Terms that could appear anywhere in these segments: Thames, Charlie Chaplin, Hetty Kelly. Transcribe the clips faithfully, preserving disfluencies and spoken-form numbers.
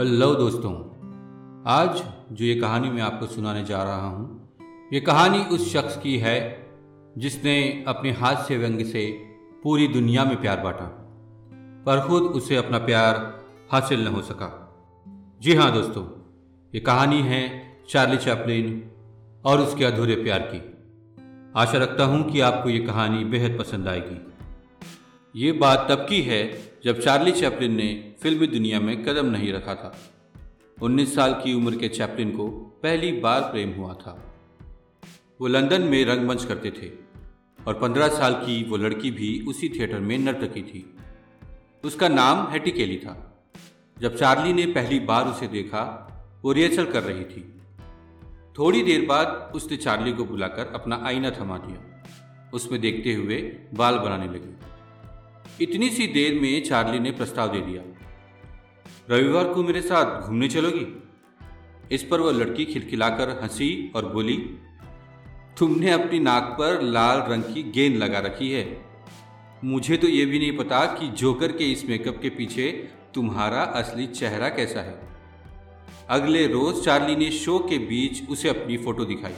Hello दोस्तों, आज जो ये कहानी मैं आपको सुनाने जा रहा हूँ, ये कहानी उस शख्स की है जिसने अपने हाथ से व्यंग्य से पूरी दुनिया में प्यार बांटा, पर खुद उसे अपना प्यार हासिल न हो सका। जी हाँ दोस्तों, ये कहानी है चार्ली चैपलिन और उसके अधूरे प्यार की। आशा रखता हूँ कि आपको ये कहानी बेहद पसंद आएगी। ये बात तब की है जब चार्ली चैपलिन ने फिल्मी दुनिया में कदम नहीं रखा था। उन्नीस साल की उम्र के चैपलिन को पहली बार प्रेम हुआ था। वो लंदन में रंगमंच करते थे और पंद्रह साल की वो लड़की भी उसी थिएटर में नर्तकी थी। उसका नाम हेटी केली था। जब चार्ली ने पहली बार उसे देखा, वो रिहर्सल कर रही थी। थोड़ी देर बाद उसने चार्ली को बुलाकर अपना आईना थमा दिया। उसमें देखते हुए बाल बनाने लगी। इतनी सी देर में चार्ली ने प्रस्ताव दे दिया, रविवार को मेरे साथ घूमने चलोगी। इस पर वह लड़की खिलखिलाकर हंसी और बोली, तुमने अपनी नाक पर लाल रंग की गेंद लगा रखी है। मुझे तो ये भी नहीं पता कि जोकर के इस मेकअप के पीछे तुम्हारा असली चेहरा कैसा है। अगले रोज चार्ली ने शो के बीच उसे अपनी फोटो दिखाई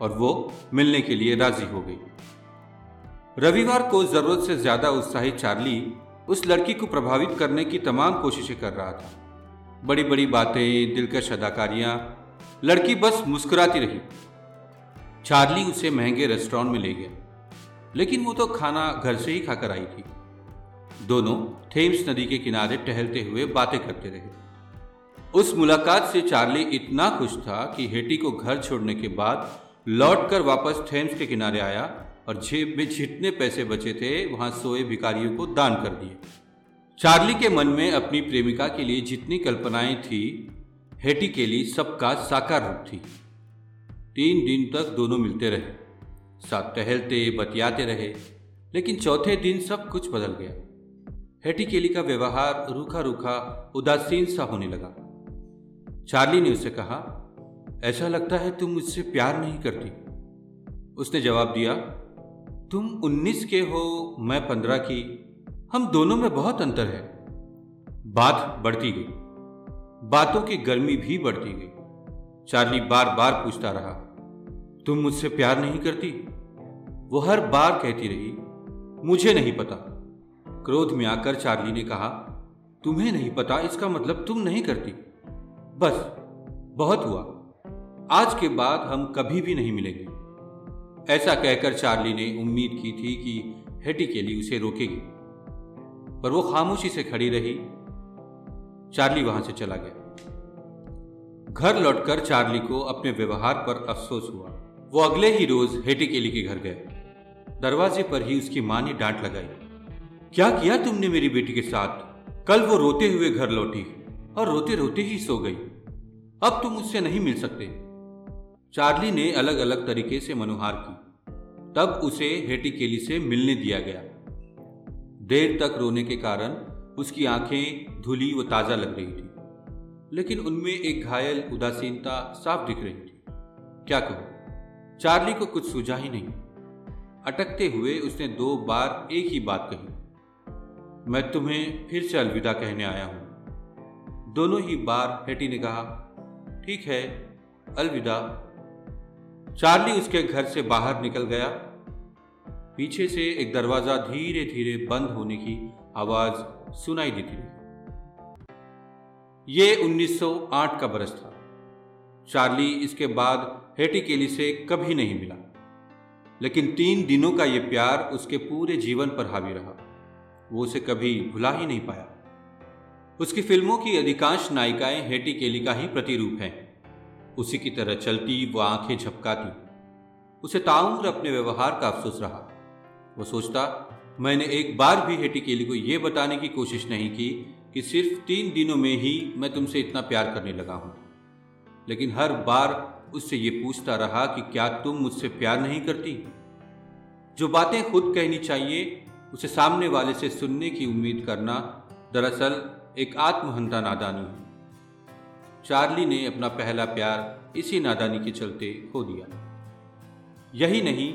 और वो मिलने के लिए राजी हो गई। रविवार को जरूरत से ज्यादा उत्साहित चार्ली उस लड़की को प्रभावित करने की तमाम कोशिशें कर रहा था। बड़ी बड़ी बातें, दिलकश अदाकारियां, लड़की बस मुस्कुराती रही। चार्ली उसे महंगे रेस्टोरेंट में ले गया, लेकिन वो तो खाना घर से ही खाकर आई थी। दोनों थेम्स नदी के किनारे टहलते हुए बातें करते रहे। उस मुलाकात से चार्ली इतना खुश था कि हेटी को घर छोड़ने के बाद लौट कर वापस थेम्स के किनारे आया और जेब में जितने पैसे बचे थे वहां सोए भिखारियों को दान कर दिए। चार्ली के मन में अपनी प्रेमिका के लिए जितनी कल्पनाएं थी, हेटी के लिए सबका साकार रूप थी। तीन दिन तक दोनों मिलते रहे, साथ टहलते बतियाते रहे, लेकिन चौथे दिन सब कुछ बदल गया। हेटी केली का व्यवहार रूखा रूखा, उदासीन सा होने लगा। चार्ली ने उसे कहा, ऐसा लगता है तुम मुझसे प्यार नहीं करती। उसने जवाब दिया, तुम उन्नीस के हो, मैं पंद्रह की, हम दोनों में बहुत अंतर है। बात बढ़ती गई, बातों की गर्मी भी बढ़ती गई। चार्ली बार बार पूछता रहा, तुम मुझसे प्यार नहीं करती। वो हर बार कहती रही, मुझे नहीं पता। क्रोध में आकर चार्ली ने कहा, तुम्हें नहीं पता इसका मतलब तुम नहीं करती। बस, बहुत हुआ, आज के बाद हम कभी भी नहीं मिलेंगे। ऐसा कहकर चार्ली ने उम्मीद की थी कि हेटी केली उसे रोकेगी, पर वो खामोशी से खड़ी रही। चार्ली वहां से चला गया। घर लौटकर चार्ली को अपने व्यवहार पर अफसोस हुआ। वो अगले ही रोज हेटी केली के घर गए। दरवाजे पर ही उसकी मां ने डांट लगाई, क्या किया तुमने मेरी बेटी के साथ। कल वो रोते हुए घर लौटी और रोते रोते ही सो गई। अब तुम उससे नहीं मिल सकते। चार्ली ने अलग अलग तरीके से मनुहार की, तब उसे हेटी केली से मिलने दिया गया। देर तक रोने के कारण उसकी आंखें धुली व ताज़ा लग रही थी, लेकिन उनमें एक घायल उदासीनता साफ दिख रही थी। क्या कहूँ, चार्ली को कुछ सूझा ही नहीं। अटकते हुए उसने दो बार एक ही बात कही, मैं तुम्हें फिर से अलविदा कहने आया हूँ। दोनों ही बार हेटी ने कहा, ठीक है, अलविदा। चार्ली उसके घर से बाहर निकल गया। पीछे से एक दरवाजा धीरे धीरे बंद होने की आवाज सुनाई देती रही। ये उन्नीस सौ आठ का बरस था। चार्ली इसके बाद हेटी केली से कभी नहीं मिला, लेकिन तीन दिनों का ये प्यार उसके पूरे जीवन पर हावी रहा। वो उसे कभी भुला ही नहीं पाया। उसकी फिल्मों की अधिकांश नायिकाएं हेटी केली का ही प्रतिरूप हैं। उसी की तरह चलती वो आंखें झपकाती। उसे ताउम्र अपने व्यवहार का अफसोस रहा। वो सोचता, मैंने एक बार भी हेटी केली को ये बताने की कोशिश नहीं की कि सिर्फ तीन दिनों में ही मैं तुमसे इतना प्यार करने लगा हूँ। लेकिन हर बार उससे ये पूछता रहा कि क्या तुम मुझसे प्यार नहीं करती। जो बातें खुद कहनी चाहिए उसे सामने वाले से सुनने की उम्मीद करना दरअसल एक आत्महंता नादानी है। चार्ली ने अपना पहला प्यार इसी नादानी के चलते खो दिया। यही नहीं,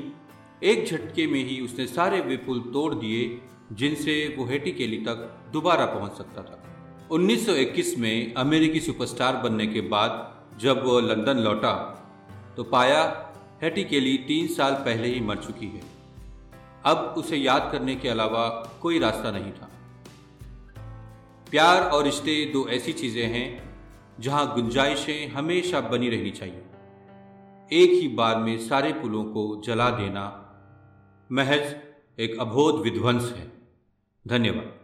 एक झटके में ही उसने सारे वे पुल तोड़ दिए जिनसे वो हेटी केली तक दोबारा पहुंच सकता था। उन्नीस सौ इक्कीस में अमेरिकी सुपरस्टार बनने के बाद जब वह लंदन लौटा तो पाया हेटी केली तीन साल पहले ही मर चुकी है। अब उसे याद करने के अलावा कोई रास्ता नहीं था। प्यार और रिश्ते दो ऐसी चीज़ें हैं जहां गुंजाइशें हमेशा बनी रहनी चाहिए। एक ही बार में सारे पुलों को जला देना महज एक अबोध विध्वंस है। धन्यवाद।